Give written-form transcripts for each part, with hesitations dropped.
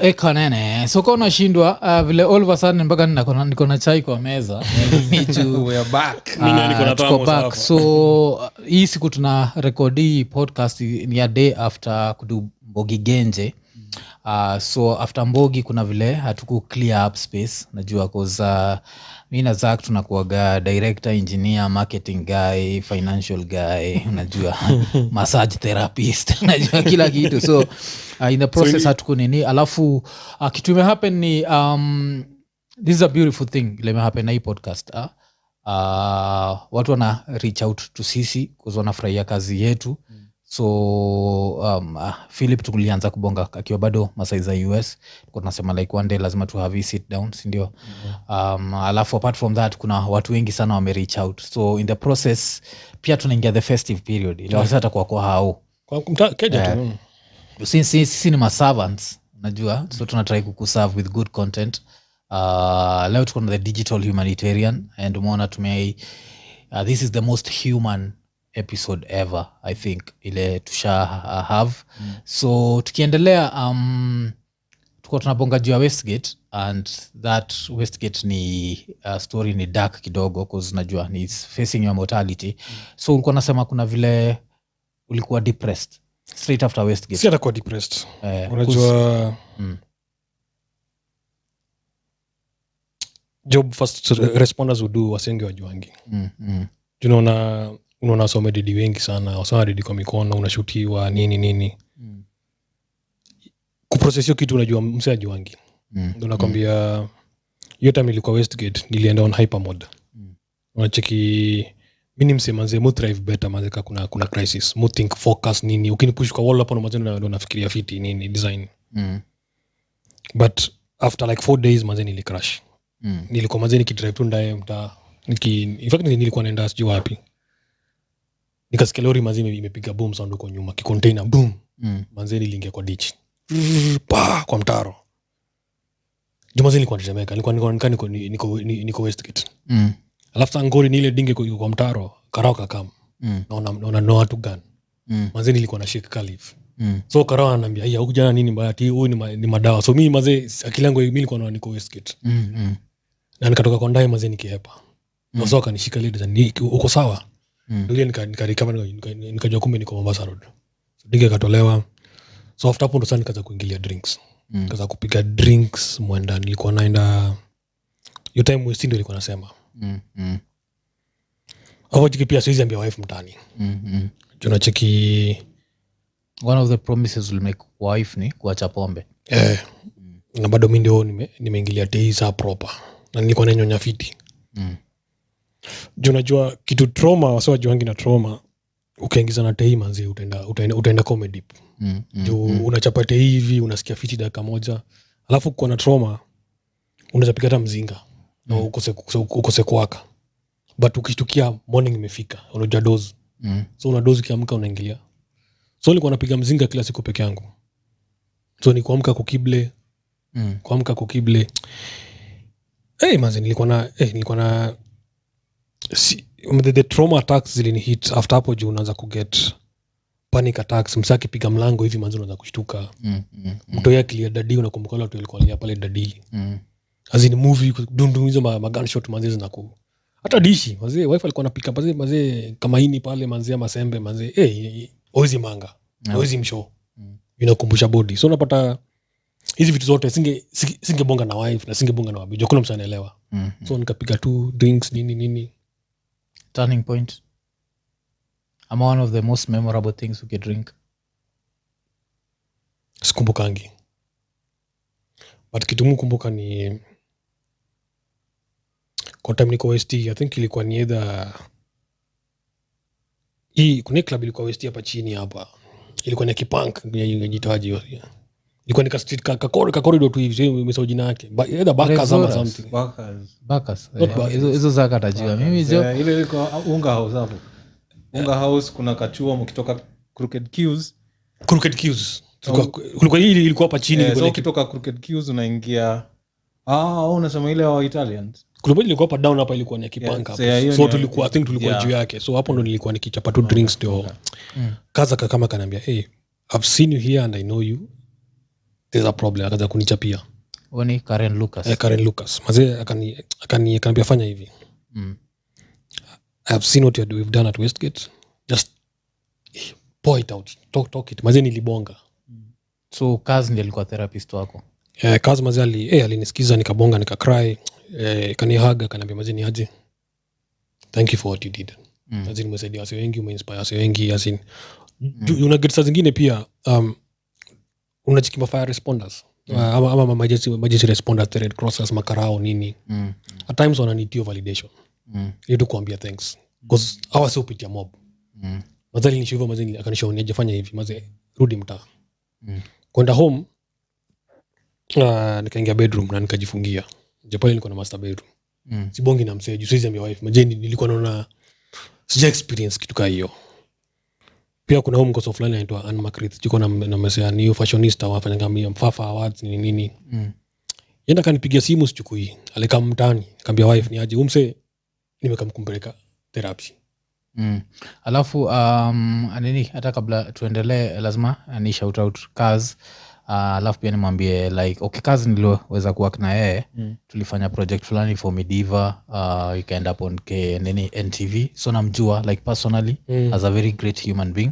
Eka nene, soko unashindwa vile all of a sudden mpaka niko na chai kwa meza. We are back. Mimi niko na tamu sana. So hii siku tuna rekodi podcast ni a day after kudu Mbogi Genje. So after Mbogi kuna vile hatuku clear up space. Najua cause mimi na Zach tunakuwa director, engineer, marketing guy, financial guy, unajua massage therapist, unajua kila kitu. So in the process hatuku nini alafu kitu ime happen ni this is a beautiful thing lime happen na hii podcast. Watu wana reach out to sisi cause wanafurahia kazi yetu. So Philip tulianza kubonga akiwa bado Masai za US, tulikuwa tunasema like one day lazima tu have a sit down, si ndio? Alafu apart from that kuna watu wengi sana wame reach out, so in the process pia tunaingia the festive period ile watu hata kwa hao kwa mtakeja tu sisi ni ma servants, unajua, so tunatry kukuserve with good content. Leo tuko na the digital humanitarian and umeona tume this is the most human episode ever, I think ile tusha have. So tukiendelea tuko tunabonga juu ya Westgate, and that Westgate ni story ni dark kidogo cause unajua ni facing your mortality. So ulikuwa unasema kuna vile ulikuwa depressed straight after Westgate. Si atakuwa depressed, unajua job first responders udu wasenge wajuangi. Tunaona unaona some didi wengi sana wasana didi kwa mikono unashutiwa nini kuprocess kitu, unajua msaji wangi ndio nakwambia. Hiyo time nilikuwa Westgate nilienda on hyper mode. Unacheki mimi msemanze mo thrive better mazeka kuna crisis mo think focus nini ukinipush kwa wall hapo na mazeni ndio nafikiria fiti nini design. But after like 4 days mazeni nilicrash. Nilikuwa mazeni kidrive tu ndaye mta niki in fact nilikuwa naenda sijui wapi nikasikia lori mazima imepiga boom sound huko nyuma ki container boom. Manzeni lingia kwa ditch pa kwa mtaro jumazeni kwa Jamaica nilikuwa niko Westgate. Alafu sangori ni ile dinge kwa mtaro karaka kama naona no watu gani. Manzeni ilikuwa na Sheikh Khalif. So karaka ananiambia haya huko jana nini mbaya ati huyu ni madawa. So mimi mazee akilango mimi nilikuwa niko Westgate. Na nikatoka kwa ndai mazeni kihepa. So akanishika lady zani uko sawa. Ndio nikaja kumbe niko Mombasa Road. So dinge katolewa. So after hapo ndo sana nikaanza kuingilia drinks. Nikaanza kupiga drinks mwenda nilikuwa naenda hiyo time West ndio nilikuwa nasema. Hapo chiki pia siwezi ambia wife mtani. Jona chiki one of the promises will make wife ni kuacha pombe. Na bado mimi ndio nimeingilia teza proper. Na nilikuwa nanyonya fiti. Unajua kitu trauma wasioju wangi na trauma ukaingiza na tei manzi utaenda comedy. Unachapata hivi unasikia fiti dakika moja alafu uko na trauma unaweza piga hata mzinga na ukose kuwaka. But ukishtukia morning imefika unajua doze. So una doze kiamka unaingilia. So nilikuwa napiga mzinga kila siku peke yangu. So ni kuamka kukible. Kuamka kukible. Manzi nilikuwa na see the trauma attacks zilini hit after hapo juu unaanza ku get panic attacks. Msaki piga mlango hivi manzo unaanza kushtuka. Mtoya clear daddy unakumbuka wale watu walikuwa lia pale daddy. Azini movie dundu hizo ma gunshot manzo zinaku. Hata dishi wazee wife alikuwa anapika pazee mazee kama hii pale manzo ya masembe manzo ozi manga. Ozi msho. Inakumbusha body. So unapata hizi vitu zote singebonga na wife na singebonga na wabijo kuna msanaelewa. So nikapiga tu drinks nini turning point. I'm one of the most memorable things we could drink. Sikumbukangi. But kitu mkumbuka ni kwa time niko West, I think ilikuwa ni either hii kuna club ilikuwa West hapa chini hapa. Ilikuwa ni kipunk inajiitwaje hiyo. Ilikuwa ni street ka corridor tu hivi umesahau jina yake. Either Bakas ama something. Bakas. Hizo za katajia. Mimi hizo ile ilikuwa Unga House hapo. Unga House kuna kachua mkitoka Crooked Queues. Crooked Queues. Kulikuwa hii ilikuwa hapa chini ilikuwa ukitoka Crooked Queues unaingia unasema ile wa Italians. Kulikuwa ilikuwa hapa down hapa ilikuwa ni kipanga hapo. So tulikuwa I think tulikuwa juu yake. So hapo ndo nilikuwa nikichapa tu drinks ndio. Kaza kama kaniambia, "Hey, I've seen you here and I know you." there's a problem, akaanza kunichapia. Wani Karen Lucas. Karen Lucas. Mzee akaniambia fanya hivi. I have seen what you do, you've done at Westgate. Just point out, talk it. Mzee nilibonga. So Kaz ndiye alikuwa therapist wako. Kaz mzee alinisikiza nikabonga nikacry. Kanihaga akaniambia mzee ni aje. Thank you for what you did. Mzee nimesaidia watu wengi, umeinspire watu wengi as in. Una get zingine pia unachikima fire responders. Ama emergency responders Red Cross makarao nini. At times wana need your validation. Ili tukuambia thanks because our support ya mob. Madhali nishiva madhali akanishaonia jafanya hivi mzee rudi mtaa. Kwenda home nikaingia bedroom na nikajifungia. Japo nilikuwa na master bedroom. Sibongi na msee juzi ya my wife. Majeni nilikuwa naona sija experience kitu kama hiyo. Pia kuna home mkoso fulani anaitwa Anne McGrath. Yuko na msee ni fashionista wafanya kama mfafa awards nini nini. Yenda kanipigia simu sichukui. Alikaa mtaani, nikamwambia wife ni aje umsee nimekamkumpeleka therapy. Alafu aneni hata kabla tuendelee lazima ni shout out Kaz. Alafu pia nimwambie like okay Kaz niliweza kuwork na yeye tulifanya project fulani for Mediva you can end up on NTV so namjua like personally as a very great human being.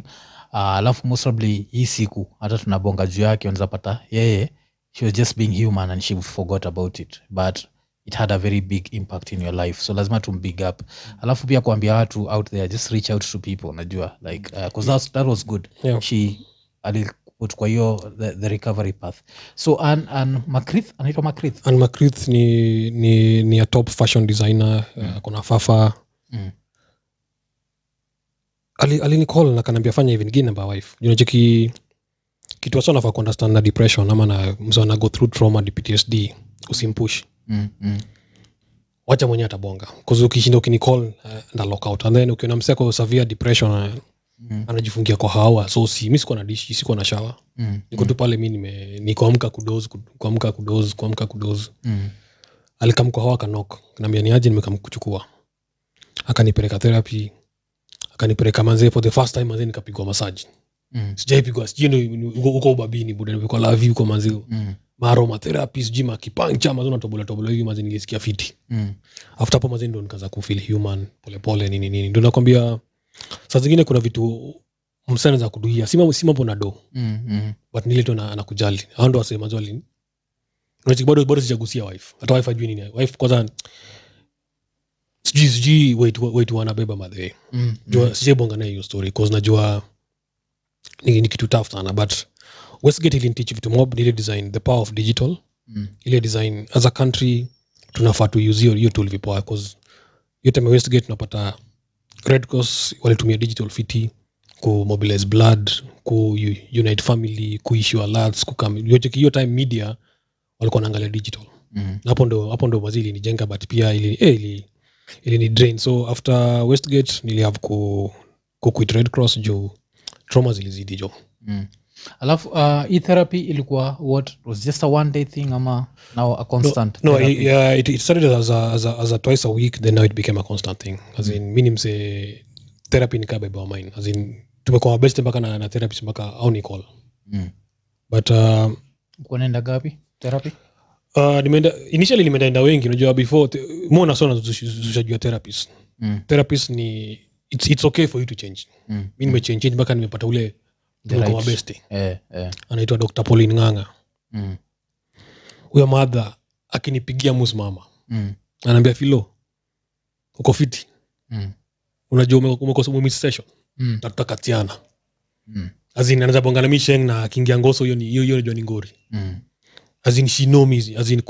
Alafu most probably hii siku hata tunabonga juu yake unaweza pata yeye she was just being human and she forgot about it but it had a very big impact in your life so lazima to big up. Alafu pia kuambia watu out there just reach out to people unajua like cause that was good. She aliput kwa hiyo the recovery path so anaitwa McGrath Anne McGrath ni a top fashion designer kuna fafa ali Nicole na kaniambia fanya hivi ngine by wife you know cheki kitu wasona fa understand na depression ama na msona go through trauma and PTSD usimpush. Wacha mwenye atabonga cuz ukishinda ukinicall na lockout and then ukiona mseko wa severe depression anajifungia kwa hawa so si mimi siko na dish siko na shower niko tu pale mimi nikoamka kudoze kuamka kudoze alikam kwa hawa kanok kaniambia ni aje nimekamkuchukua akanipeleka therapy akanipeleka manze for the first time manze nikapigwa massage sijaipigwa sijui uko ubabini buda niko love uko manze maroma therapist jima kipancha mazona tobola hivi mazini nisikia fiti. After hapo mazini ndo nikaanza ku feel human pole nini ndo nakwambia saa zingine kuna vitu msana za kuduia si mambo na do but nilito na anakujali hao ndo wasema mazoli unachiki bado sijagusia wife hata wife ajui nini wife kwanza siji wait wanabeba madhe jua sijebonga na hiyo story cause najua ni kitu tough sana but Westgate ili teach vitu mob ile design the power of digital ile design as a country tunafaa tu use hiyo tool vipoa cause yote me Westgate tunapata Red Cross walitumia digital fiti ku mobilize blood ku unite family ku issue alerts ku kama yote hiyo time media walikuwa wanaangalia digital na hapo ndo mazili ni jenga but pia ili ni drain so after Westgate niliave ku quit Red Cross jo trauma zilizidi jo. Alafu hii therapy ilikuwa what was just a one day thing ama now a constant? No, it started as a twice a week then now it became a constant thing as in minimum say therapy nikaba by mine as in tumekuwa best mpaka na therapy mpaka au Nicole. But unaenda gapi therapy? Initially nimeenda wengi unajua before muona sana zushajua therapist. Therapist ni it's okay for you to change. Mimi nimechange mpaka nimepata ule kwa besti. Anaitwa Dr. Pauline Nganga. Huyo mother akinipigia Musomba. Ananiambia Philo uko fiti. Unajua umekosa miss session. Tutataka tiana. Azini anaanza bongana misheng na akiingia ngoso hiyo ni ngori. Azini shinomi azini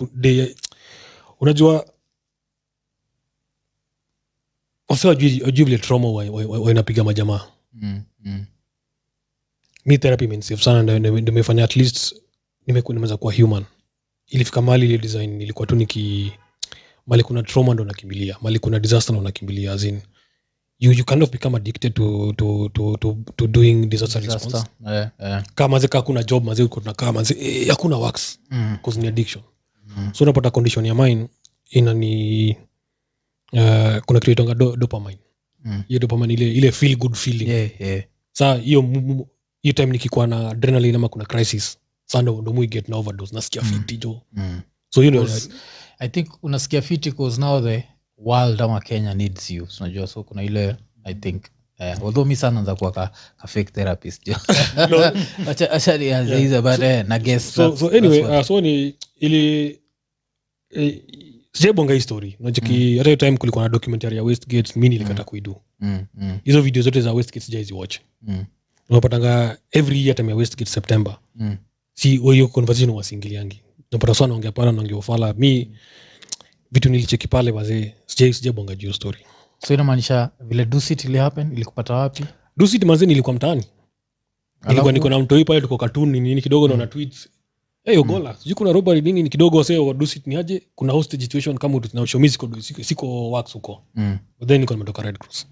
unajua usawa juu trauma wa inapiga majamaa. Mi therapy means if sana nimefanya at least nimekuwa kwa human ilifika mali ile design nilikuwa tu niki mali kuna trauma ndo nakimbilia mali kuna disaster ndo nakimbilia as in you kind of become addicted to doing disaster response. Kama zika kuna job maze uko tunakaa maze hakuna works cause ni addiction. So unapata condition ya mind inani kuna create nga dopamine. Hiyo dopamine ile feel good feeling. Sasa hiyo time nikikuwa na adrenaline ama kuna crisis sana ndo mwe get na overdose nasikia fiti jo. So you know like, I think unasikia fiti because now the world ama Kenya needs you. So unajua so kuna ile I think although mimi sana naanza kuwa ka fake therapist. No, actually as is about na guess so anyway so ni ili sijabonga story. Unajiki hata time kulikuwa na documentary ya Westgate mimi nilikata kuidu. Hizo video zote za Westgate sijaizi watch. Unapatanga every year time ya Westgate September. Si hiyo conversation wasingiliangi. Unapata sana ongea pala na ongeofala mimi vitu nilicheki pale wazee sijabonga hiyo story. So inamaanisha vile Dusit ile happen ilikupata wapi? Dusit manzi nilikuwa mtaani. Nilikuwa niko na mtoi pale tuko katuni nini kidogo na tweets. Hey Ogola, sijui kuna robbery nini kidogo wasee wa Dusit ni aje? Kuna hostage situation kama tu tunashomizi kwa Dusit siko works huko. But then niko nimetoka Red Cross.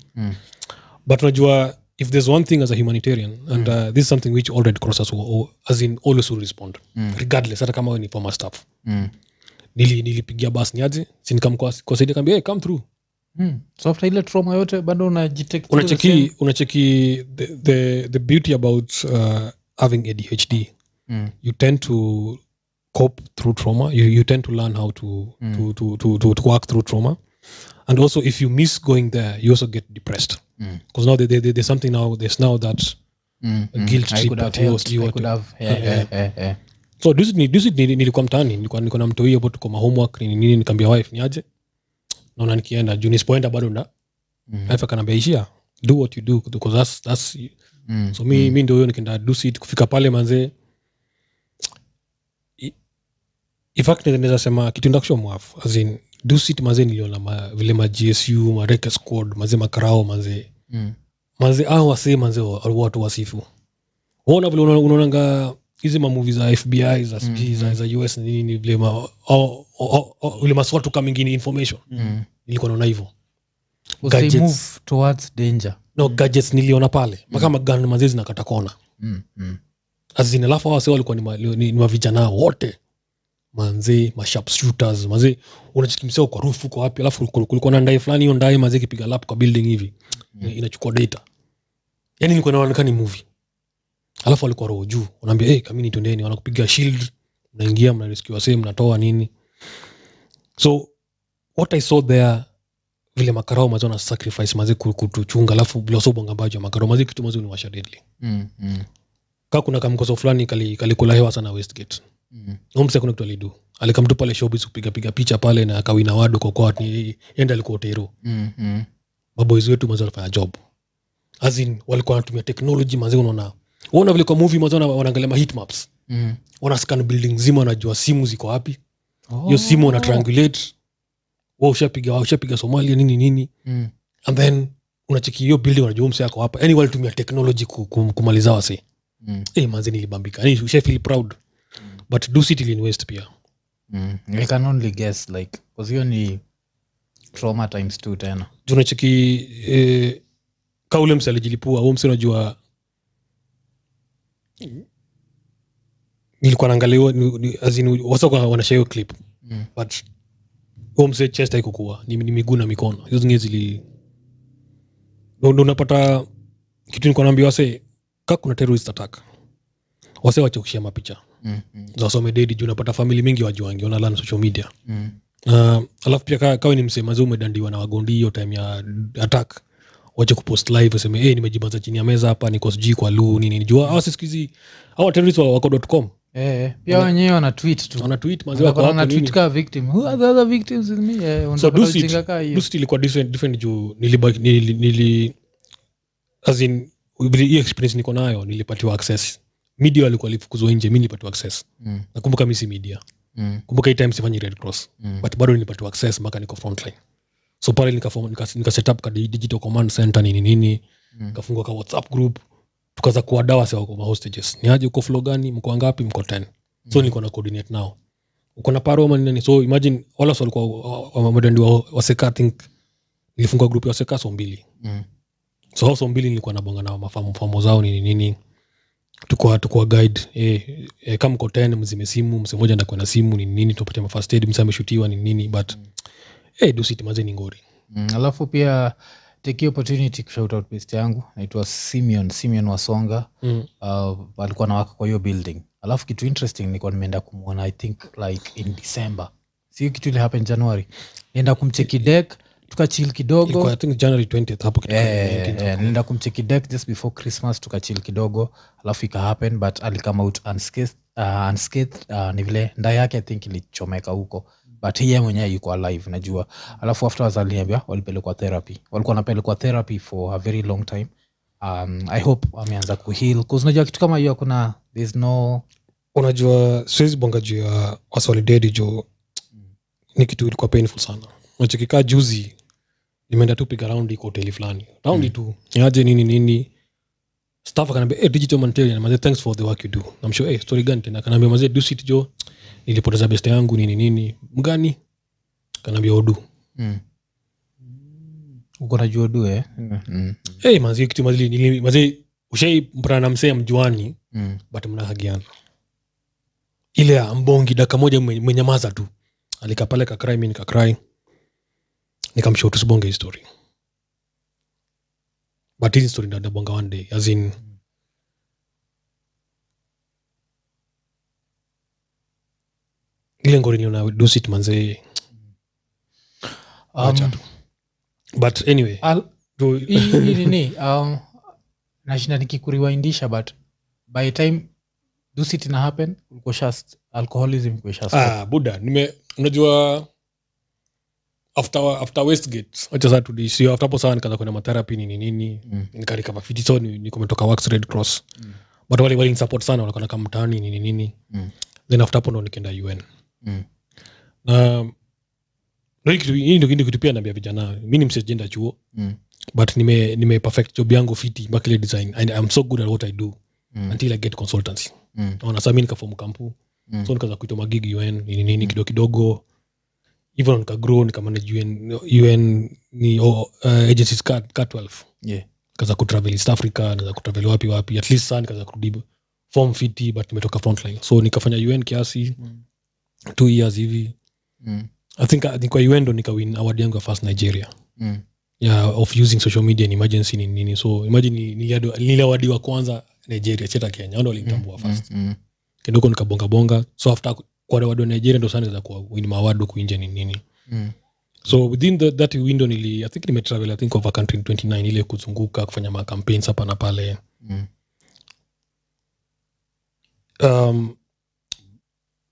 But unajua if there's one thing as a humanitarian and this is something which all Red Crossers will, as in always will respond regardless hata kama wewe ni former staff. Nilipigia bus ni aje? Sinikamkoa kwa side kambia hey come through. So after ile trauma yote bado unajitake unacheki the beauty about having ADHD. You tend to cope through trauma, you tend to learn how to work through trauma, and also if you miss going there you also get depressed because now there's something now there's now that guilt trip that you could have. So this is nilikuwa mtaani niko na mtoi hapo tuko ma homework nini nikamwambia wife niaje naona nikienda junior pointer bado na hapa kana beishia do what you do because that's so mimi ndio hiyo nikienda do it kufika pale manze ifakte naweza sema kitu ndakusho mwafu as in do it manze niliona vile ma GSU ma reka squad manze makarao manze manze au wase manze watu wasifu unaona vile unaonanga hizi ma movies za FBI za CG za US nini vile ma vile maswatu kama nyingine information nilikuwa naona hivyo gadgets move towards danger no gadgets niliona pale kama gun manze zinakata kona azina lafa wao walikuwa ni vijana wote manze ma sharp shooters manze unachikimsao kwa rufu kwa wapi alafu kulikuwa na ndai fulani hiyo ndai manze kipiga lap kwa building hivi inachukua data yani nilikuwa naona ni movie alafu walikuwa roho juu wanaambia hey kamini twendeni wanakupiga shield unaingia mnarescue same mnatoa nini. So what I saw there vile makarao mazona sacrifice maze kutuchunga alafu bila sobonga baje makarao maze kitu maze ni washa deadly kama kuna kamkoso fulani kalikula hewa sana Westgate umse kuna kitu alidu alikamtu pale showbiz kupiga picha pale na akawina wadu kwa kwa yenda alikuwa tero maboys wetu maze walifanya job as in walikuwa wanatumia technology maze unaona unaona vile kwa movie mazona wanaangalia heat maps wana scan building zima wanajua simu ziko wapi hiyo simu wana triangulate wao ushapiga Somalia nini and then unacheki hiyo building unajua mse yako hapa anyway tumia technology kumaliza wase eh manzi nilibambika yani usha feel proud but do sit in West pia I can only guess like was hiyo ni trauma times 2 tena tunacheki kaule mse alijilipua wao mse unajua nilikuwa naangalia azini wasa kwa wanashare hiyo clip but homse chest haikukua ni miguu na mikono hizo zingine zili ndio unapata kitu niko naambia wase kaka kuna terrorist attack wase wachokushia mapicha za some dead juu unapata family mingi wajuangi ona lan social media alafu pia kawe ni msemazo umedandiwa na wagondi hiyo time ya attack waje kupost live waseme hey nimejibanza chini ya meza hapa niko siji kwa lu nini nijua au sisikizi au terrorist wa wako.com pia wenyewe wana tweet tu wanatweet manzi wako wana tweet ka victim who are the other victims with me unataka kujenga ka hiyo so ilikuwa different juu nili as in every experience niko nayo nilipatiwa access media walikuwa lifukuzwa nje mimi nilipatiwa access nakumbuka mimi si media kumbuka hii time sifanye Red Cross but bado nilipatiwa access mpaka niko frontline so pale nika set up ka digital command center nini nikafungua ka WhatsApp group tukaza kuadawa sawa kwa hostages ni aje uko floor gani mko ngapi mko 10 so niko na coordinate nao uko na paroma nini so imagine wala so walikuwa modern waseka think nilifungua group ya waseka so mbili so hapo so mbili nilikuwa nabonga nao mafamu zao nini tuko guide kama mko 10 mzime simu mse mmoja ndako na simu nini tupate ma first aid msame shutiwa nini but do sit mazeni ngori alafu pia Take opportunity shout out paste yangu naitwa Simeon Wasonga. Alikuwa anawaka kwa hiyo building. Alafu kitu interesting nilikuwa nimeenda kumuona I think like in December. Sio kitu ile happen January. Nienda kumcheki deck, tukachill kidogo. Ilikuwa I think January 20th hapo kitu. Nienda kumcheki deck just before Christmas tukachill kidogo. Alafu ika happen but alikama out unscathed. Ni vile nda yake I think ilichomeka huko. But yeye mwenyewe yuko alive najua. Alafu after wazaliambia walipelekwa therapy. Walikuwa wanapelekwa therapy for a very long time. I hope ameanza kuheal cause unajua kitu kama hiyo kuna there's no unajua siwezi bonga juu ya wasolidated jo ni kitu ilikuwa painful sana. Unachokika juzi nimeenda tu piga round iko hotel fulani. Round tu niaje nini staff akanambia digital material na thanks for the work you do. I'm sure story gani tena akanambia mzee do sit jo nilipoteza best yangu nini mgani akanambia odu. Uko na jodu hey manzi kitu mazili manzi ushai mbrana msema mjuani but mnahagiana ile ambongi dakika moja mwenyamaza tu alikapale ka cry mimi nika cry nikamshoto sibonge story but this story ndio bonga one day as in ile ngori niona do sit manzi acha tu. But anyway national nikikuriwaindisha but by time do sit na happen uko just alcoholism kwa just buda nime unajua after Westgate acha za to see after hapo sana nikaanza kwenda therapy nini nikali kama fitito niko metoka Wax Red Cross but wale support sana walikuwa kama mtaani nini then after hapo ndo nikaenda UN na ndio kitu pia naambia vijana mimi ni msejenda chuo but nime perfect job yangu fiti makile design and I'm so good at what I do until I get consultancy naona sasa mimi nika form kampu so nikaanza kuitwa magigi UN nini kidogo even nika grow nika manage UN ni agencies K12 kaza ku travel East Africa na ku travel wapi at least sana nikaanza kurudi form fiti but nimetoka frontline so nikafanya UN kiasi 2 years hivi I think kwa UN ndo nika win award yangu ya first Nigeria. Yeah, of using social media in emergency nini. So imagine ni award wa kwanza Nigeria cheta Kenya. Ndio nilitambua first. Kidogo nikabonga. So after kwa award wa Nigeria ndo sana za kwa win award huko nje nini. So within that window I think nime travel I think over country 29 ile kuzunguka kufanya ma campaigns hapa na pale.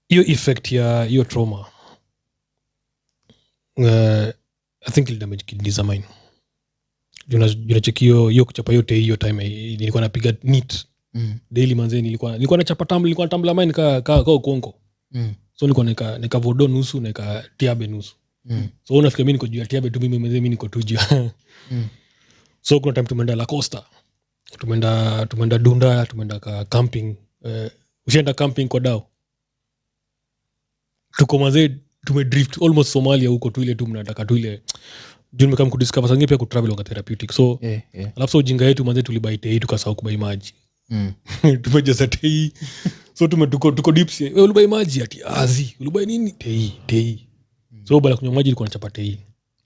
Hiyo effect ya hiyo trauma I think ile damage design juna chekio hiyo kuchapa yote hiyo time nilikuwa napiga neat daily manzeni nilikuwa nachapa tumble nilikuwa tumble mine ka ukongo so nilikuwa nika vodo nusu na nika tiabe nusu so unafikia mimi niko juu ya tiabe tu mimi niko tuju so kuna time tumeenda La Costa tumeenda Dunda tumeenda ka camping ushaenda camping kwa dao tuko manze tumedrift almost Somalia huko tu ile tu mnataka tu ile juu nimekam kudiscover sange pia ku travel waka therapeutic so alafu so jinga yetu manze tulibai tei tukasahau kubai maji tumejaza tei so tuko dips wewe ulibai maji ati azi ulibai nini tei so bala kunywa maji ilikuwa nachapa tei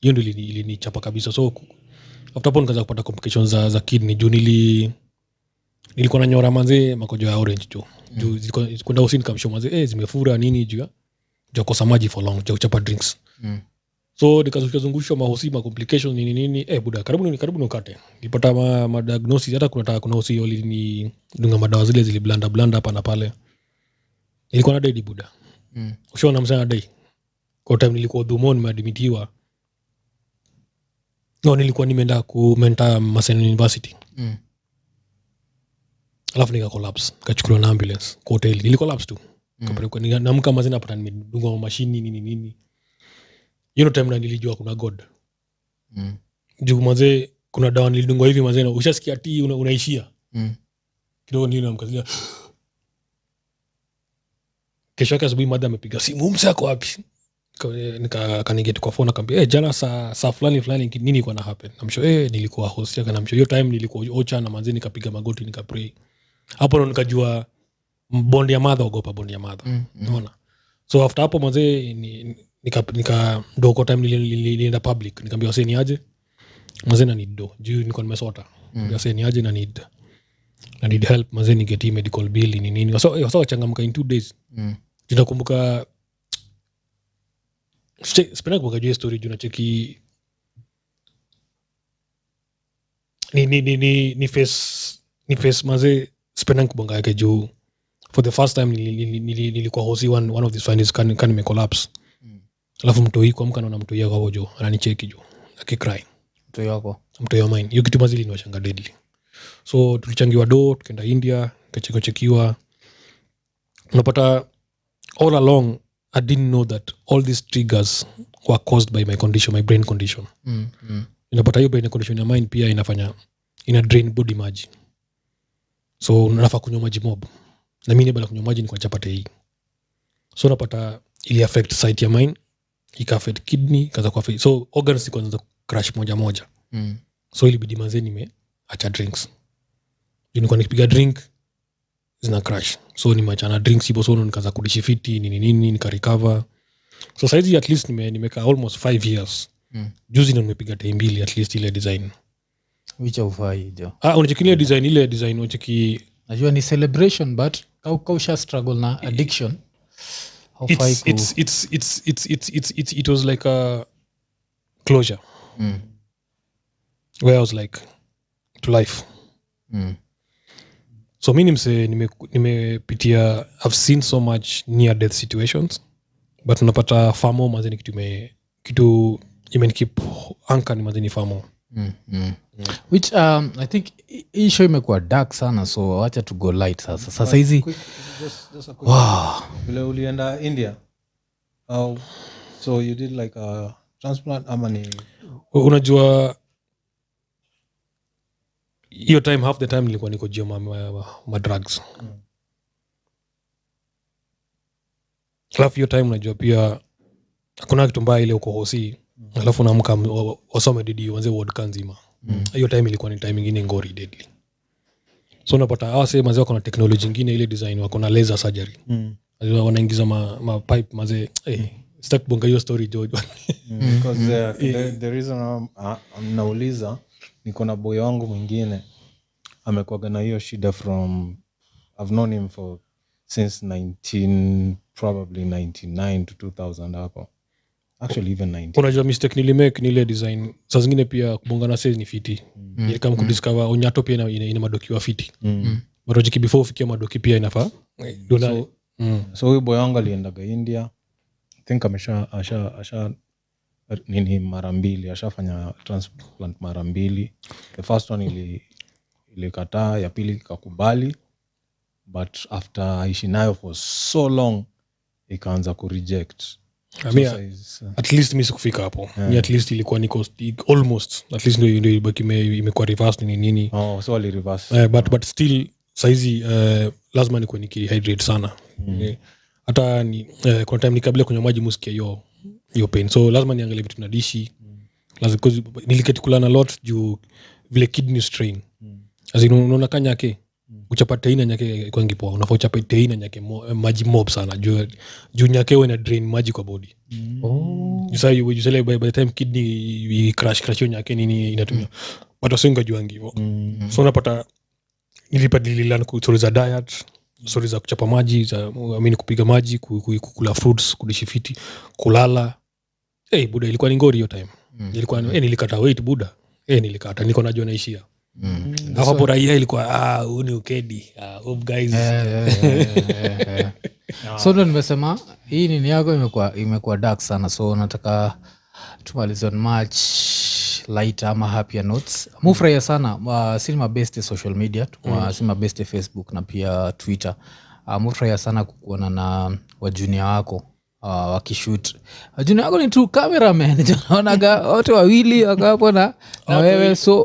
hiyo ndio ilinichapa kabisa so after hapo nikaanza kupata complications za kidney juu nilikuwa nanyora manze makojo ya orange tu juu kwenda usini kamsho manze zimefura nini juu kukosa maji for long kuchapa drinks so nikazungushwa mahosi ma complication nini buda karibu nikate nilipata ma diagnosis hata kuna hosi oli ni dunga madawa zile blanda hapa na pale nilikuwa na dai buda ushaona msana dai kwa time nilikuwa dhumoni nimeadmitiwa no nilikuwa nimeenda ku mentor Maseno University alafu nika collapse kachukuliwa na ambulance kwa hotel nilicollapse tu kapelekwa namka mazi napata nimedungwa na mashini nini hiyo time na nilijua kuna god juu maze kuna dawa nilidungwa hivi maze na ushasikia ati unaishia kidogo nini namkazia kesho yake asubuhi madam amepiga simu msa yako wapi nikaniget kwa phone akamwambia jana saa fulani nini iko na happen namshoe nilikuwa host yake namshoe hiyo time nilikuwa ocha na maze nikapiga magoti nikapray hapo ndo nikajua bondi ya mother ogopa bondi ya mother unaona so after hapo mzee nika doko time nilienda public nikamwambia waseni aje mazeni need do juu niko nimesota yase ni aje na need help mazeni get medical bill ni nini wasawa changamka in 2 days tunakumbuka spenda kwa hiyo story tunacheki ni face maze spenda kubanga kejo for the first time nilikuwa hosi one of these finds can me collapse alafu mtoi kwa mkana na mtoi yako jo ananicheki jo akicry mtoi yako mtoi wa mine hiyo kitu mazili ni washanga deadly so tulichangiwa do tukaenda India tukachekiwa unapata all along I didn't know that all these triggers were caused by my condition, my brain condition. Unapata hiyo brain condition ya mind pia inafanya ina drain body maji. So unafaa kunywa maji mob. Na mimi bila kunywa maji niko chapate hii. So unapata ili affect site ya mind, ika affect kidney, kaza kwa face. So organs kwanza crash moja moja. So ilibidi manze nimeacha drinks. Nilikuwa nikipiga drink zina crash. So nimeachana drinks hizo sono nikaanza kudishifiti nini nika recover. So saizi at least nimeka almost 5 years. Juzi ndio nimepiga time mbili at least ile design. Which of why jo? Unachekilia design ile design unacheki najua ni celebration but kausha struggle na addiction. How far it was like a closure. Where I was like to life. So mimi nimse nimepitia I've seen so much near death situations but unapata famo mazeni kitu even keep anchor mazeni famo which I think hii show imekuwa dark sana so acha to go light sasa hizi just a quick wow. Ulienda India so you did like a transplant ama ni unajua hiyo time half the time nilikuwa niko jio ma drugs. Half hiyo time unajua pia hakuna kitu mbaya ile uko hosi. Alafu unaamka wasome didi uanze ward kanzima. Hiyo time ilikuwa ni time nyingine ngori deadly. So unapata awase mazee wako na technology nyingine ile design wako na laser surgery. Unajua wanaingiza ma pipe mazee stuck bonga hiyo story George. Because the reason I'm nauliza niko na boy wangu mwingine amekuwa na hiyo shida from I've known him for since 19 probably 99 to 2000 hapo actually even 90 unajua mistake nilimake ni ile design saa zingine pia kubongana size ni fiti ile kama kudiscover onyato pia ina madoki wa fiti madoki before ufikia madoki pia inafaa so huyo boy wangu aliendaga India I think amesha nini mara mbili ashafanya transplant mara mbili the first one ilikataa ya pili ikakubali but after ishinayo for so long ikaanza ku reject at least mimi sikufika hapo ni at least ilikuwa niko almost at least ndio ibaki imekuwa reverse ni nini so ali reverse but still saizi lazima niko nikihydrate sana hata ni kwa time nikabla kunywa maji msikia hiyo pain so lazima niangalie vitu na dishi lazima cause niliketi kulana lot juu vile kidney strain azini unaona kanyake uchapate ina nyake kwa ngipoa unapochapate ina nyake maji mob sana juu nyake ina drain maji kwa body you say you say by the time kidney crash nyake nini inatumia but sio ngajua ngivo so unapata nilipata lilana kutuliza diet sori za kuchapa maji za mimi kupiga maji kula fruits kudishifiti kulala buda ilikuwa ni ngori hiyo time ilikuwa nilikata weight buda nilikata niko najua naishia hapo raia ilikuwa huu ni ukedi hope guys so ndo nimesema hii nini yako imekuwa dark sana so nataka tumalize on March light ama happy notes. Mufurahia sana Silma Best social media, tukwa Silma Best Facebook na pia Twitter. Mufurahia sana kukuona na wajunia wako wakishoot. Wajunia wako ni tu cameraman. Tunaonaga wote wawili wako hapo na wewe so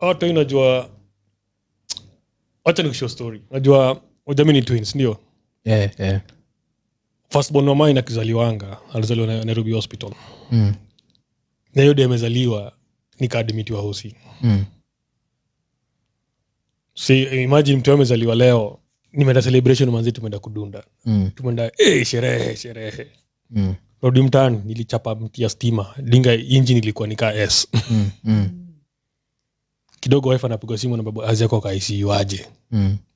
hata unajua acha nikushow story. Unajua Odhiambo twins ndio? Yeah. First born mama ina kizaliwanga, alizaliwa na Nairobi Hospital. Na yule amezaliwa nikaadmitiwa hosi. See imagine mtu amezaliwa leo nimeenda celebration manzi tumeenda kudunda. Tumeenda sherehe. Rudi mtaani nilichapa mti ya stima. Linga engine ilikuwa nika S. Kidogo wife anapiga simu na babu azia kwa ICU aje.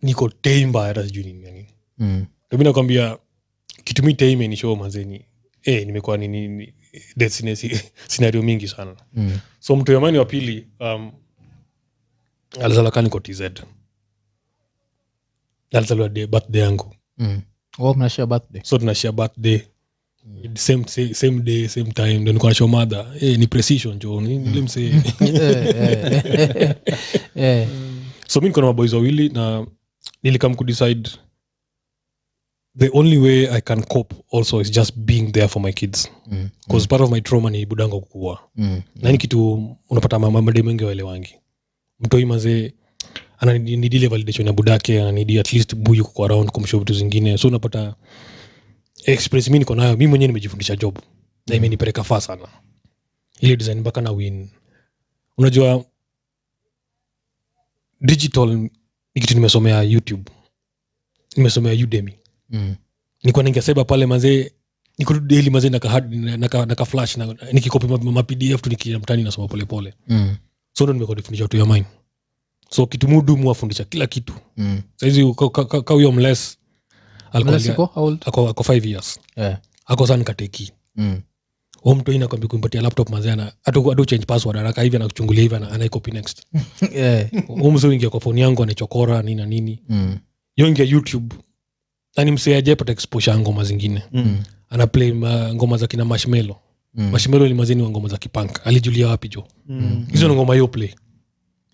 Niko temba hata sijui nini. Ndio mimi nakwambia kitu mimi time ni show manzeni. Nimekuwa nini destination scenario mingi sana. So mtu yamani wa pili alizala kani kwa TZ. Alizala day birthday yangu. Oh, mnashare birthday. So tunashare birthday. Same day, same time. Ndio niko na show mother. Ni precision jo. Nilimsee. So mimi niko na boys wawili na nilikam ku decide the only way I can cope also is just being there for my kids. Because part of my trauma ni budango kukua. Na ni kitu unapata mama demu wengi waelewangi. Mtoi mazee ana need validation ya budake, ana need at least buyu kuko around kumshow vitu zingine. So unapata express mimi niko nayo, mimi mwenyewe nimejifundisha job. Na imenipeleka far sana. Ile design mpaka na win. Unajua digital kitu nimesomea YouTube. Nimesomea Udemy. Niko ningesema pale mazee niko daily mazee naka flash na nikikopi ma PDF tu nikimtani nasoma pole pole. So ndo nimekufundisha tu ya mine. So kitu mudu muafundisha kila kitu. Saizi kwa huyo mless alikuwa ako 5 years. Ako sana kateki. Home to inakwambia kumpatia laptop mazana atu change password haraka hivi anakuchungulia hivi anaikopi next. Home so ingia kwa phone yangu anachokora nini na nini. Yongia YouTube. Tani mseaje pata exposure ngoma zingine. Ana play ngoma za kina Marshmello. Marshmello limazeni wa ngoma za kipunk. Alijulia wapi jo? Hizo ngoma yo play.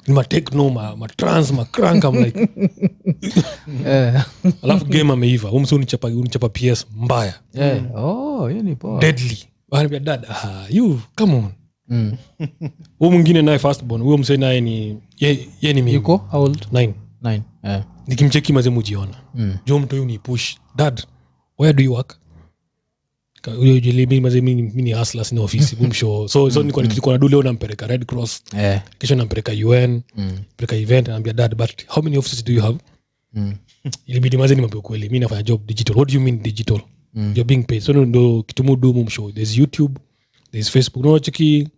Ni ma techno, ma trance, ma crank I'm like. Alafu game ameiva. Humso unichapa PS mbaya. Oh, hiyo ni poa. Deadly. Anambia dad, you come on. Huyo mwingine naye first born. Huyo mse naye ni yeye ni mimi. Yuko how old? 9. Nikimcheki mazee mujiona. Jo mtu yuni push. Dad, where do you work? Huyo jilimi mazee mimi ni hustler sina ofisi bumsho. So niko nilikuwa na do leo nampeleka Red Cross. Kisha nampeleka UN, nampeleka event naambia dad but how many offices do you have? Ilibidi mazee nimwambie kweli mimi nafanya job digital. What do you mean digital? You're being paid. So ndo kitu mudu bumsho. There's YouTube, there's Facebook. No cheki.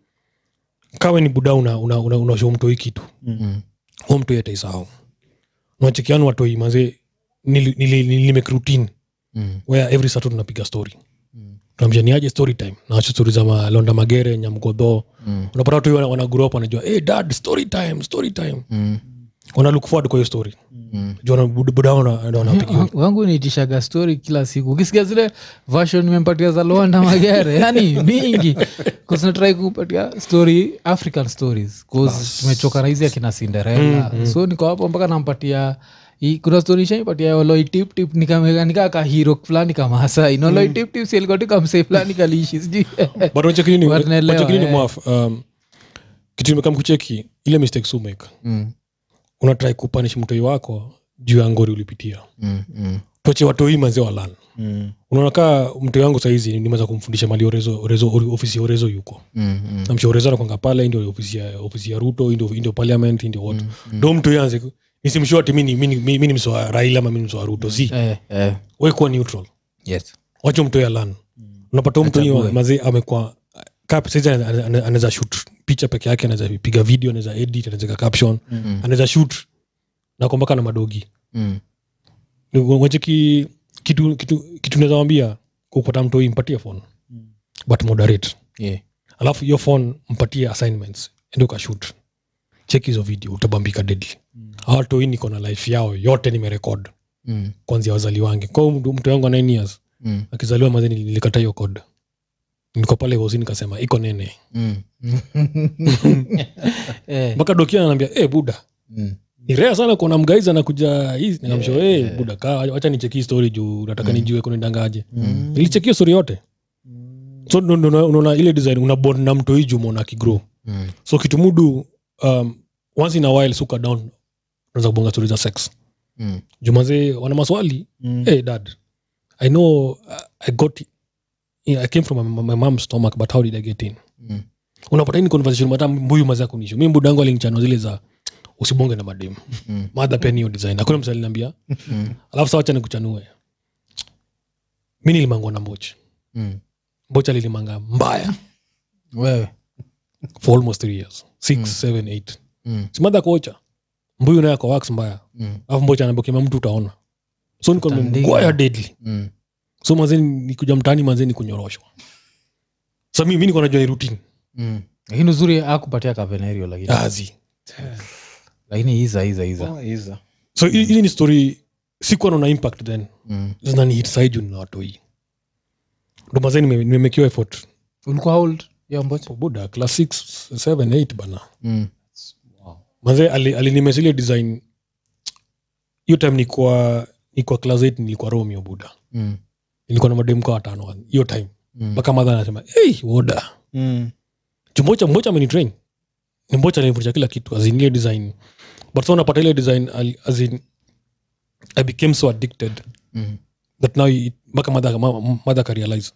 Kawe ni buda una show mtu hiki tu. Home to yeta isao. Nachekiana watoi mazee nilime routine where every Saturday napiga story. Tunamjia niaje story time na acha stories za Londa Magere Nyamgodho. Unapata watu wana grow up wanajua dad story time. Wana look forward kwa hiyo story. Jona budao na wanapiga. Wangu niitishaga story kila siku. Ukisikia zile version nimempatia za Londa Magere yani mingi. Cuz na try kupatia story African stories cuz tumechoka na hizi ya kina Cinderella. So niko hapo mpaka nampatia hii kuna story shaipatia loi tip nikamega ka hero fulani kama hasa ino loi tip sale got kama safe fulani kalishi siji. But unachekini mwafu kitu nimekam kucheki ile mistakes umeka. Una try kupunish mtoi wako juu ya ngori ulipitia. Toche watoi manzi walana. Unaona kaa mtoi wangu saa hizi nimeanza kumfundisha mali orezo yuko. Namsho orezo anakwanga pale ndio ofisi ya Ruto ndio parliament ndio watu. Ndio mtoi anze nisimshua ati mimi ni msoa Raila ama mimi msoa Ruto si. Wewe kwa neutral. Yes. Wacha mtoi alana. Unapata mtoi wa manzi amekuwa kapsaiza anaweza shoot picha peke yake, anaweza piga video, anaweza edit, anaweza caption, anaweza shoot na kumbaka na madogi. Ngoje kitu naweza mwambia kupata mtu impatie phone. But moderate. Alafu your phone mpatie assignments ndio ka shoot. Check hizo video utabambika deadly. Hata hii niko na life yao yote nimerecord. Kwanza wazali wangu. Kwa mtu wangu ana 9 years. Akizaliwa mazeni nilikata hiyo code. Niko pale hosi nikasema iko nene. Mpaka dokia ananiambia buda. Ni rare sana kuna mgaiza anakuja hizi nikamsho buda kaa acha nicheki story juu nataka nijue kuna ndangaje. Nilicheki story yote. So unaona ile design una bond na mtu hiju umeona ki grow. So kitu mudu once in a while suka down unaweza kubonga story za sex. Jumanze wana maswali dad I know I got it. I came from my mom's stomach but how did I get in? Unapata hii conversation madam mbuyu maza kunisho. Mimi budangu alinichano zile za usibonge na madam. Mother pen hiyo design. Hakuna msali niambia. Alafu sawacha nikuchanue. Mimi nilimangwa na mbochi. bocha lilimanga mbaya wewe for almost 3 years 6, 7, 8 simada kocha mbuyu naye kwa wax mbaya alafu bocha anabokema mtu utaona so niko mgoya deadly so mazeni nikuja mtani mazeni kunyoroshwa so mimi niko najua routine lakini nzuri akupatia kavenerio lakini azi lakini iza so hii ni story sikuwa na impact then zina ni hit side you not we ndo mazeni nimemake your effort ulikuwa old ya mbocho boda class 6, 7, 8 bana wow mazeni alinimesile design hiyo time ni kwa class 8 nilikuwa Romeo boda nilikuwa na madem kwa 5 hiyo time mpaka mother anasema hey boda mmoja amenitrain ni mmoja alinifunza kila kitu as in ile design but so napata ile design as in I became so addicted that now mpaka mother ka realize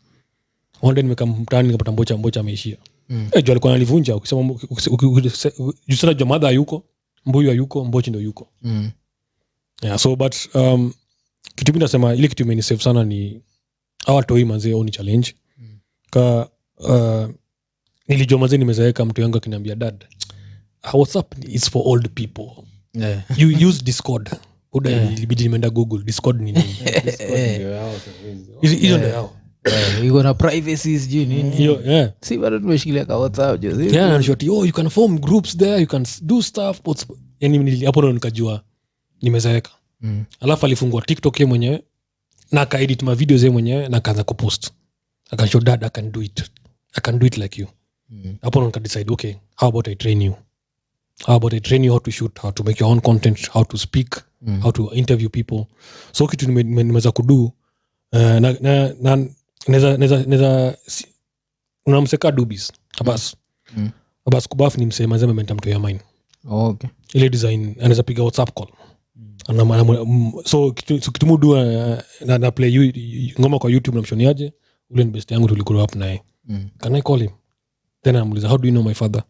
one day nimekamtani nikapata mmoja ameishia jua alikuwa analivunja ukisema ukisema jua mother yuko mbuyu yuko mbochi ndio yuko yeah so but kitu mimi nasema ile kitu mimi save sana ni hawatoi manze au ni challenge ka nilijua mazeni nimezaeka mtu yangu akiniambia dad WhatsApp is for old people yeah. You use Discord boda ilibidi nimeenda Google Discord ni nini hiyo ndio yao you gonna privacy is you nini hiyo yeah si bado tumeshikilia kwa WhatsApp just yeah and short you can form groups there you can do stuff but yani hapo ndo nikajua nimezaeka alafu alifungua TikTok yeye mwenyewe na akaedit ma videos yeye mwenyewe na akaanza kupost akashow dad I can do it like you hapo ndo nikadecide okay how about I train you how to shoot, how to make your own content, how to speak, how to interview people. So kitu nimeweza kudu na naweza unamseka dubis abas kubaf ni msema zema menta mtu ya mine okay ile design anaweza piga WhatsApp call so kitu mudu na play ngoma kwa YouTube namshoniaje ule ni best yangu tulikula hapo naye can I call him then amuliza how do you know my father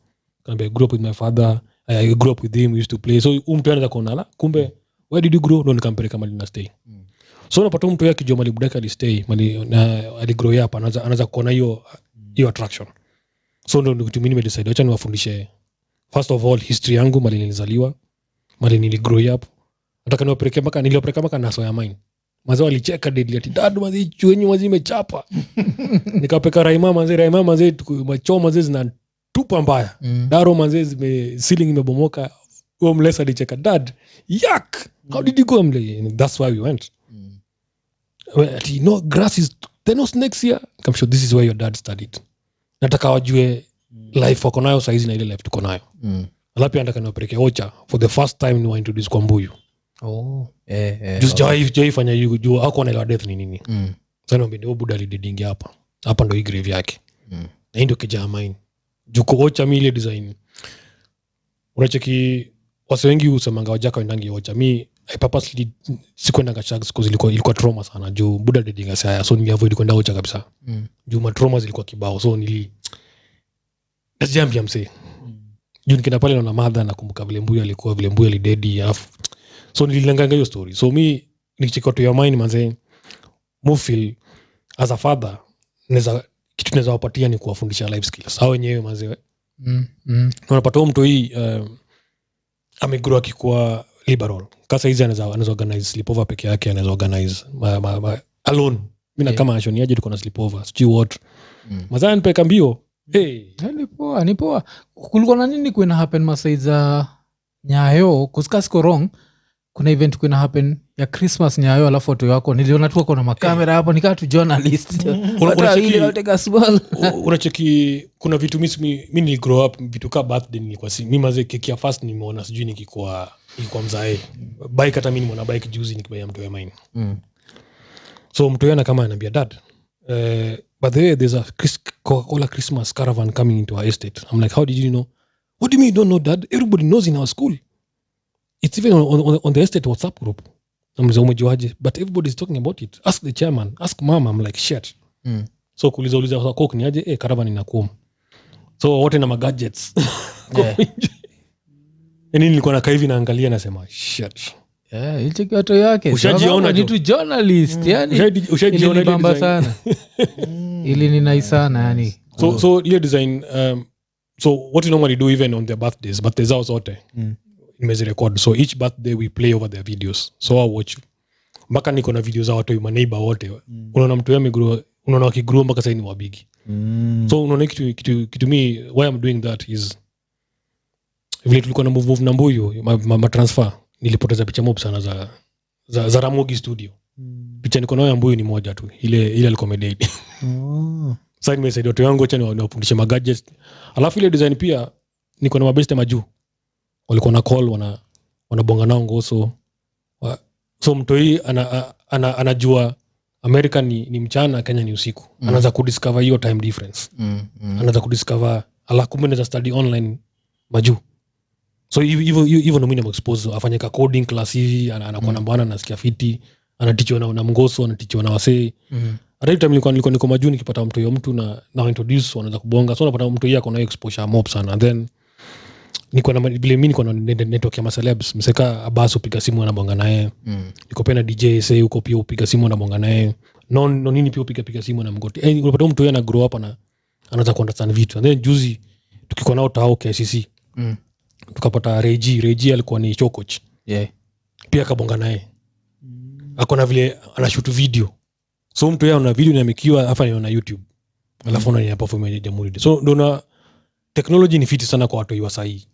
can I grew up with my father I grew up with him we used to play so umpenda kuonana kumbe where did you grow ndo nikampeleka mali na stay so unapata mtu yake jomali budaka ali stay mali na ali grow up anaanza kuona hiyo attraction so ndo mimi nimedecide acha niwafundishe first of all history yangu mali nilizaliwa mali nili grow up nataka niwapeleke mpaka niliopeleka mpaka na soya mine mazao alicheka deadly ati dad mazi chwenyu mazi imechapa nikapeka raima manzi machoma zezi na tupa mbaya daro manzi ceiling imebomoka huo mlesa alicheka dad yak how did you go mle that's why we went well you know grass is there no snakes here come show this is where your dad studied nataka wajue life uko nayo size na ile life tuko nayo alafu nataka niwapeleke ocha for the first time ni introduce kwa mbuyu just jai fanya yuko hapo na death ni nini sana mbindi obu dali didingi hapa ndo hii grave yake na ndio kijamaini juko ocha mile design unacheki wase wengi usemanga wajaka wendangi ocha mimi I purposely sikwenda gashags cause ilikuwa trauma sana juu buda didinga saa so niliavoid kwenda ocha kabisa juu ma trauma zilikuwa kibao so nili nasijambi amsee juu nikaenda pale na mother nakumbuka vile mbuyu alidedi alafu so nililenganga hiyo story so mimi nikicheka to your mind manze mufil as a father naweza kitu naweza wapatia ni kuwafundisha life skills hao wenyewe manze unapata mtu hii amegrow akikuwa liberal kasa hizi anaweza organize sleepover peke yake anaweza organize alone mimi na kama ashoniaje tuko na sleepover sijui what mazani peka mbio nipoa kulikuwa na nini kuna happen masaiza nyayo kuskas ko wrong kuna event kuna happen ya Christmas nyayo alafu watu wako niliona tu wako na makamera hapo nikaa tu journalist unacheki kuna vitu mimi ni grow up vitu kama birthday nilikuwa si mimi maze keki ya first nimeona sijui nikikuwa mzae bike hata mimi nimeona bike juzi nikibaya mtu wa mine so mtu yana kama ananiambia dad but there's a Coca-Cola Christmas caravan coming into our estate I'm like how did you know what do you mean you don't know dad everybody knows in our school it's even on the estate WhatsApp group namza umejuaje but everybody is talking about it ask the chairman ask mama I'm like shit so kuuliza kwa cook ni aje caravan inakuuma so wote na gadgets yeah. Nini nilikuwa na hivi naangalia nasema shit Ilitikato yake. Ushajiona ni tu journalist yani. Ushajiona bamba sana. Ili ni nice sana yani. So ile design so what you normally do even on their birthdays but there's also ote. Imezi record so each birthday we play over their videos. So I watch mpaka niko na videos za watu wa my neighbor wote. Unaona mtu yeye grow unaona akigro mpaka sasa ni wabigi. So unaona kitu mimi why I'm doing that is vile tulikuwa na move na mbuyu ma transfer nilipoteza picha mob sana za Ramogi studio. Picha niko nayo ya mbuyu ni moja tu ile alikomedaid. Sasa nimesaidia watu wangu acha niwafundishe ma gadgets. Alafu ile design pia niko na mabeste majuu. Walikuwa na call wanabonga nao ngoso. So mtoi anajua America ni mchana, Kenya ni usiku. Anaanza kudiscover hiyo time difference. Anaanza kudiscover ala kumbe anaweza study online majuu. So hivyo ndio mimi na expose afanye ka coding class hivi anakuwa na bwana anasikia fiti anatichiwa na mgoso anatichiwa na wasee. Hata time nilikuwa niko majuu nikipata mtu yao mtu na introduce anaanza kubonga. So unapata mtu yeye akona exposure mob sana and then niko na vile mimi niko na network ya macelebs mseka Abaso piga simu anabonga naye. Niko pena DJ say huko pia upiga simu anabonga naye. No nini pia upiga simu na mgoti. Unapata mtu yeye ana grow up na anaanza kuunderstand vitu. And then juzi tukikuwa nao tao KCC. Tukapata Reji alikuwa ni Chokoch. Yeah. Pia kabonga naye. Akona vile anashoot video. So mtu yeye ana video na amekiwa hapa na YouTube. Alafu na yeye perform ya Jamhuri. So ndio na technology ni fiti sana kwa watu wa sahi.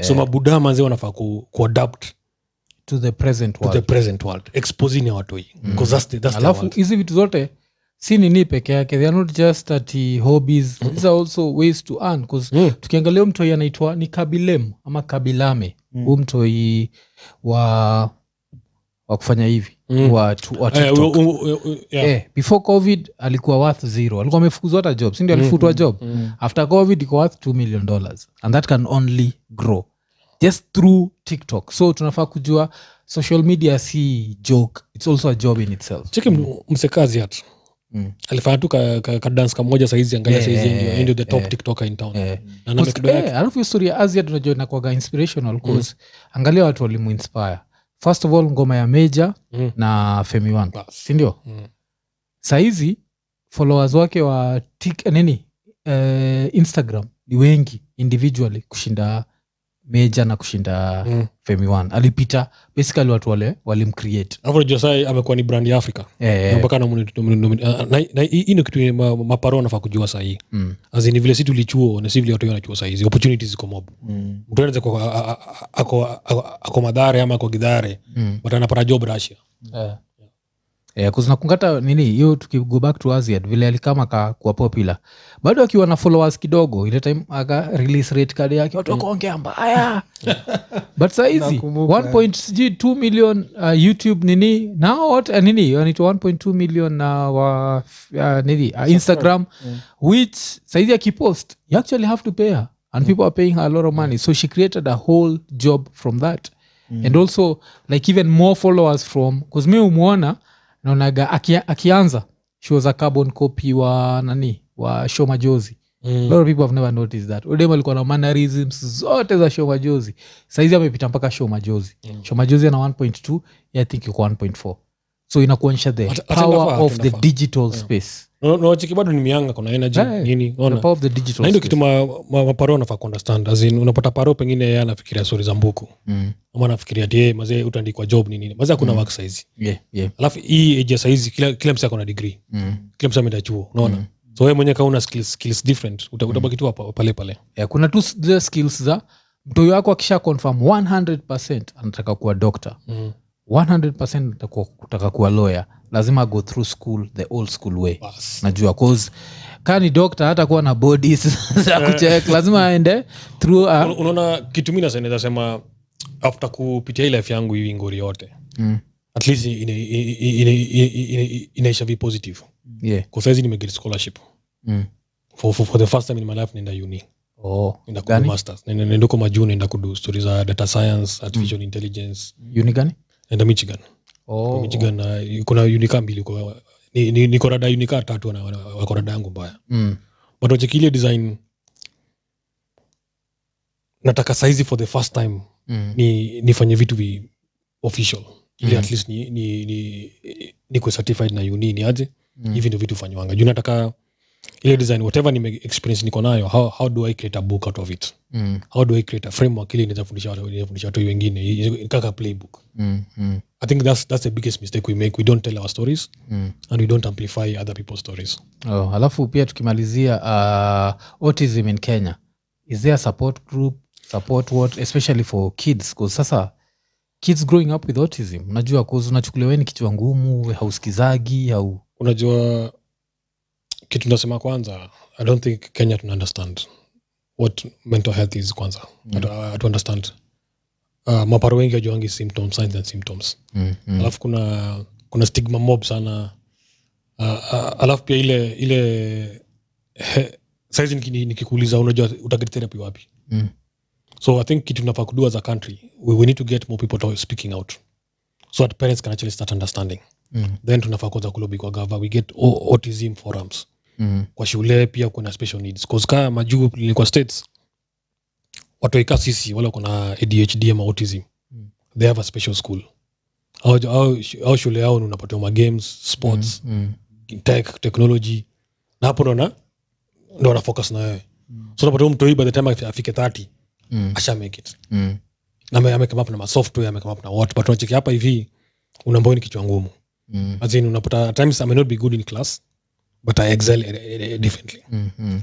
So mabuda manze wanafaa ku adapt to the present world. Exposing ya watu hii. Because that's alafu hizi vitu zote si nini peke yake, they are not just at hobbies, these are also ways to earn because tukiangalia mtu anaitwa ni Kabilem ama Kabilame huyu mtu wa kufanya hivi wa TikTok. Before COVID alikuwa worth zero, alikuwa amefukuzwa hata job, si ndio? Alifutwa job. After COVID iko worth $2 million and that can only grow just through TikTok. So tunafaa kujua social media si joke, it's also a job in itself. Cheki msekazi hatu. Alifanya tu ka dance kamoja saizi angalia saizi ndio the top TikToker in town. Na na mkidoa yake. Alafu story ya Asia tunajua inakuwa inspirational cause angalia watu walimu inspire. First of all ngoma ya Major na Femi One. Si ndio? Saizi followers wake wa Instagram ni wengi individually kushinda Major na kushinda Femi One. Alipita basically watu wale walimcreate. Alafu Josai amekuwa ni brand ya Africa. Mpaka na ino kitu maparona fa kujua sahi. Azini vile si tulichuo na si vile watu wanachuo sahi. Opportunities ziko mob. Mtu anaweza kwa madhare ama kwa gidhare but anapata job Russia. Kuzinakungata hiyo tukigo back to Asia vile alikama kwa popular. Bado akiwa na followers kidogo ile time aka release rate card yake watu wakaongea mbaya. But saizi 1.2 million YouTube nini now what yani 1.2 million wa Instagram which saizi akipost you actually have to pay her and people are paying her a lot of money, so she created a whole job from that. And also like even more followers from cuz mimi umuona naonaga akianza shows a carbon copy wa wa Shoma Jozi. A lot of people have never noticed that. Odhiambo alikuwa na mannerisms zote za Shoma Jozi. Saizi amepita mpaka Shoma Jozi. Shoma Jozi ana 1.2, I think yuko 1.4. So inakuonyesha the power of the digital space. No chiki bado ni mianga kuna energy nini unaona. The power of the digital. Ndio kitu maparo na fa understand. As in unapata paro pengine yeye anafikiria stories za mbuku. Ama anafikiria yeye mzee utaandikwa job ni nini. Mzee kuna work size. Alafu hii age size kila msako na degree. Kila msako na chuo unaona. So wewe mwenyewe kauna skills different utabaki tu hapa pale pale. Kuna tu skills za mtu wako akisha confirm 100% anataka kuwa doctor. 100% nataka kuwa lawyer, lazima go through school the old school way. Najua cause kani doctor hata kuwa na bodies za kucheck lazima aende through unaona kitu mimi nasema nasema after kupitia ile life yangu hivi ngori yote at least inaisha vi positive. Kwa sababu nimeget scholarship for the first time in my life nenda uni nenda ku masters nenda kwa majuni nenda ku stories za data science artificial intelligence. Uni gani? Nenda Michigan. Michigan kuna unika mbili kwa ni korada unika tatu na korada yangu mbaya. But wacha kile design nataka size for the first time nifanye vitu vi official. ili at least ni kwa certified na unini aje hivi ndio vitu fanywaanga juu nataka ile design whatever nime experience niko nayo how do I create a book out of it how do I create a framework ili niweze kufundisha watu wengine kaka playbook I think that's the biggest mistake we make. We don't tell our stories and we don't amplify other people's stories. Oh, alafu pia tukimalizia autism in Kenya, is there a support group, support what especially for kids because sasa kids growing up with autism unajua cause unachukuliwa ni kichwa ngumu, hausikizagi au unajua kitu tunasema kwanza I don't think Kenya to understand what mental health is kwanza to understand maparo wengi hawajuangi symptoms, signs and symptoms alafu kuna stigma mob sana alafu pia ile size nikikuuliza unajua utaketi therapy wapi so I think kitu tunafaa kudua as a country we need to get more people to speaking out so that parents can actually start understanding then tunafaa kuanza kulobi kwa gava we get autism forums kwa shule pia kuna special needs cause kama majuu ni kwa states watu wika sisi wala kuna ADHD ama autism they have a special school au shule yao unapata ma games sports tech technology na hapo ndo wana focus na wewe so unapata mtu hii by the time afike 30 asha make it na mimi amekama hapo na software amekama hapo na what but unacheki hapa hivi unaambao ni kichwa ngumu azini unapata at times I may not be good in class but I excel differently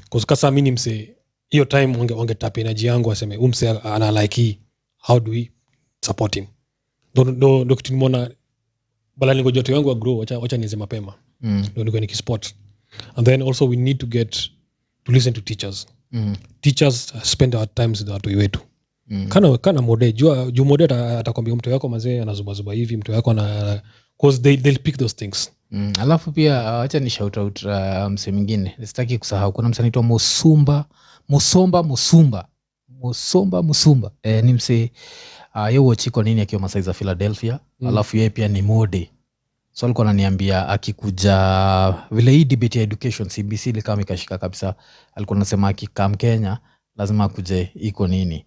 cause kasa mimi nimse hiyo time wange tap energy yangu aseme umse ana like hii how do we support him ndo kitu nimeona bala ningoja watu wangu wa grow acha nianze mapema ndo niko ni sport and then also we need to get to listen to teachers teachers spend our times with watu wetu kana mode juu mode atakwambia mtu wako mzee anazubazuba hivi mtu wako ana cause they'll pick those things alafu pia acha ni shout out msee mwingine sitaki kusahau kuna msanii anaitwa Musomba ni msee yeye wachiko nini akiwa Masai za Philadelphia alafu yeye pia ni mode so alikuwa ananiambia akikuja vile hii debate ya education CBC ile kama ikashika kabisa alikuwa anasema akikam Kenya lazima akuje iko nini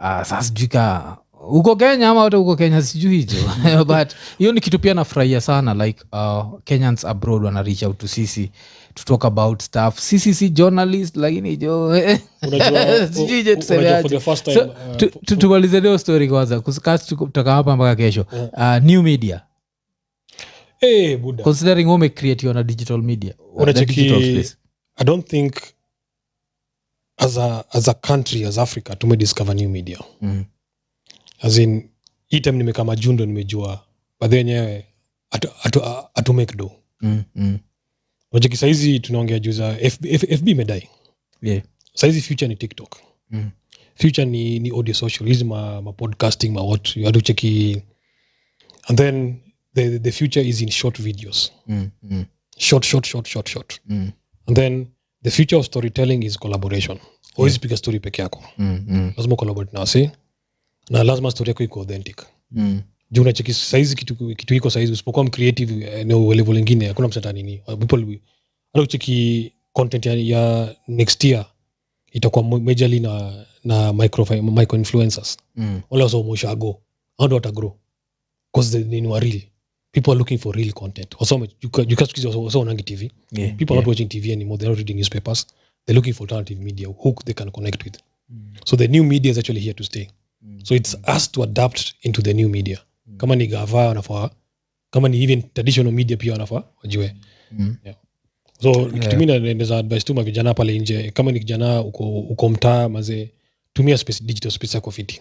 sasa jika uko Kenya ama uko Kenya sijui hicho but hiyo ni kitu pia nafurahia sana like Kenyans abroad wana reach out to sisi to talk about stuff sisi si journalist lakini jo unajua tuseme tuwalize leo story kwanza kuscast kutoka hapa mpaka kesho new media hey buda considering home create your digital media digital space I don't think as a country as Africa to discover new media as in item nimekama jundo nimejua but then yenyewe atu make do wajiki saizi tunaongea juu za FB medai yeah saizi future ni TikTok future ni audio socialism ma podcasting ma what you have to check in and then the future is in short videos short and then the future of storytelling is collaboration always pick a story peke yako lazima collaborate na wasi na lazima story yako iko authentic juu unacheki size kitu iko size usipokuwa creative na level nyingine hakuna msata nini people hata ucheki content ya next year itakuwa majorly na micro influencers wala wao mwisho ago how do wata grow cause they are real people are looking for real content also you can't see also on TV people are not watching TV anymore, they're not reading newspapers, they're looking for alternative media who they can connect with so the new media is actually here to stay so it's us to adapt into the new media kama ni gava anafaa kama ni even traditional media pia anafaa wajue so kitumia naweza advice tu mavijana pale nje kama ni kijana uko mtaa mazee tumia space digital space yako fiti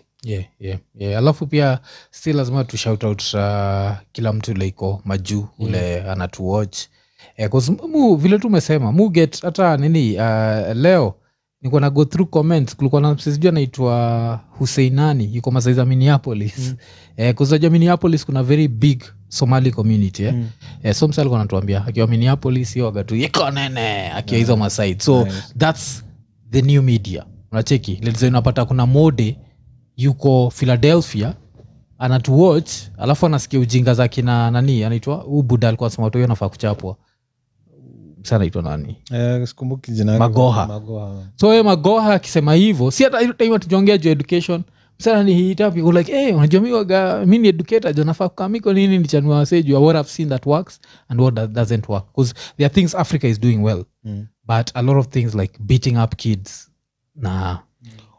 alafu pia still lazima tu shout out kila mtu laiko majuu ule anatu watch cause vile tumesema get hata nini leo niko na go through comments kulikuwa na msijua anaitwa Huseinani yuko Masai za Minneapolis cause za Minneapolis kuna very big Somali community so msali anatuambia akiwa Minneapolis hiyo agatu iko nene akiwa hizo Masai so nice. That's the new media unacheki let's say unapata kuna mode yuko Philadelphia anatu watch alafu anasikia ujinga zake na nani anaitwa Ubuda alikuwa anasema watu wanafaa kuchapwa sana ito nani sikumbuki jina Magoha so yeye Magoha akisema hivyo si hata ile time tunaongea juu education Sana ni hit up, you're like, hey, unajua mimi waga mini educator jo nafaa kukamiko nini ni chanua wasejua what I've seen that works and what that doesn't work, because there are things Africa is doing well but a lot of things like beating up kids na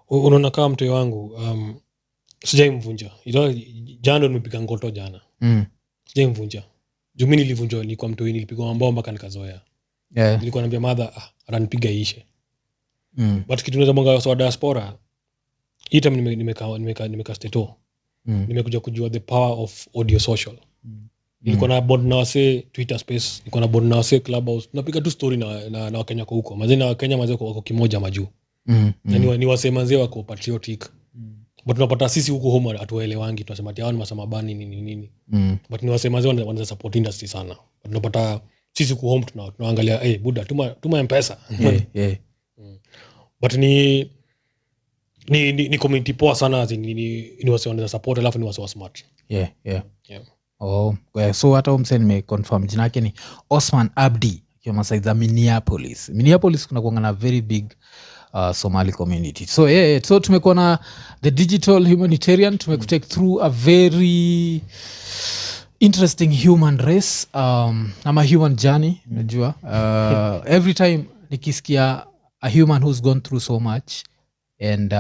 unaona kama mtu wangu sijaimvunja jana nimepiga ngoto jana sijaimvunja juu mimi nilivunjwa ni kwa mtu wini nilipigwa mbao mpaka nikazoea nilikuwa naambia mother atanipiga ishe but kitu tunaweza mwanga wa diaspora ita mimi nimekaa stato nimekuja kujua the power of audio social nilikuwa na bond na wase Twitter space nilikuwa na bond na wase Clubhouse napiga tu story na Wakenya kwa huko mazina wa Kenya mazao kwa kimoja majuu na ni wasemanze wako patriotic but tunapata sisi huko home hatuelewangi tunasema ati hawana masama bani nini but ni wasemanze wanaanza support industry sana but tunapata sisi huko home tunaangalia eh buda tuma M-Pesa but ni community poa sana ni wase wanaanza support alafu ni wase wa smart so hata umseni me confirm jina yake ni Osman Abdi kwa masaiza Minneapolis kuna kuanga na very big Somali community. So so tumekuwa na the digital humanitarian tumekutake through a very interesting human race ama human journey unajua every time nikisikia a human who's gone through so much and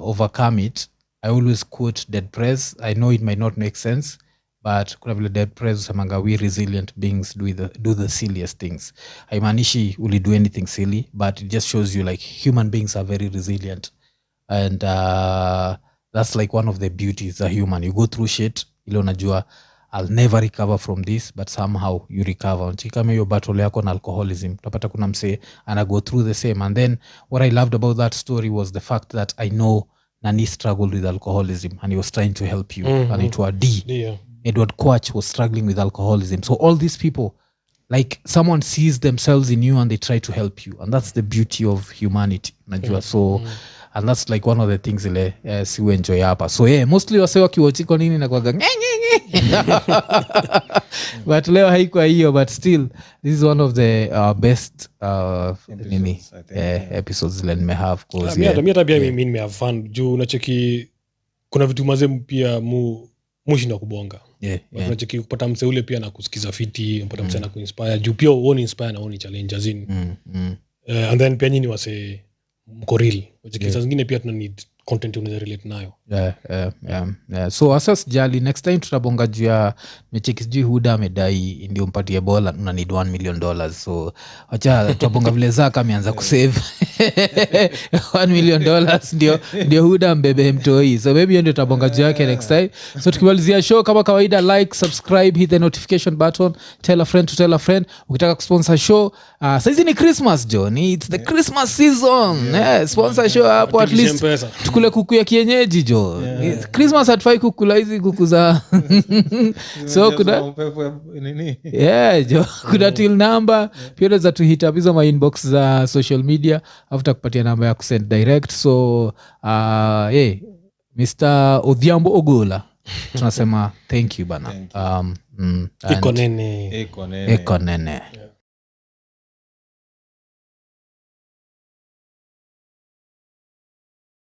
overcome it I always quote Dead Prez. I know it might not make sense but kuna vile Dead Prez usemanga we resilient beings do the silliest things. Haimaanishi uli do anything silly but it just shows you like human beings are very resilient and that's like one of the beauties of human. You go through shit ile unajua I'll never recover from this but somehow you recover. Unachika hiyo battle yako na alcoholism utapata kuna msee ana go through the same and then what I loved about that story was the fact that I know Nani struggled with alcoholism and he was trying to help you and it was D. Yeah. Edward Kwach was struggling with alcoholism. So all these people, like someone sees themselves in you and they try to help you. And that's the beauty of humanity. Najua. So, and that's like one of the things ile siwe enjoy hapa. So mostly wase wakiwachiko nini na kwaga. But leo haikuwa hiyo, but still this is one of the best episodes ile nimehave cause. Mimi nime have fun. Juu unacheki kuna vitu maze mpya mshinda kubonga. Unacheki kupata mse ule pia na kusikiza fiti, unapata mse na kuinspire. Juu pia uone inspire na uone challenges in. And then pia nyinyi wase mko real. Unacheki saa zingine pia tuna need content unaweza relate nayo. So asas jali next time tutabonga juu ya mecheki sijui huda amedai ndio mpatie bola una need $1 million. So acha tutabonga vile zaka ameanza kusave $1 million ndio huda mbebe mtoi. So maybe ndio tutabonga juu yake next time. So tukimalizia show kama kawaida like, subscribe, hit the notification button, tell a friend to tell a friend. Ukitaka kusponsor show, sasa hizi ni Christmas John. It's the Christmas season. Sponsor show hapo at least. Tukule kuku ya kienyeji jo. Christmas hatufai kukula hizi kuku za so kuna jo kuna till number pia unaweza tu hit up hizo my inbox za social media afuta kupatia namba ya kusend direct. So Mr. Odhiambo Ogula tunasema thank you bana. Iko nene.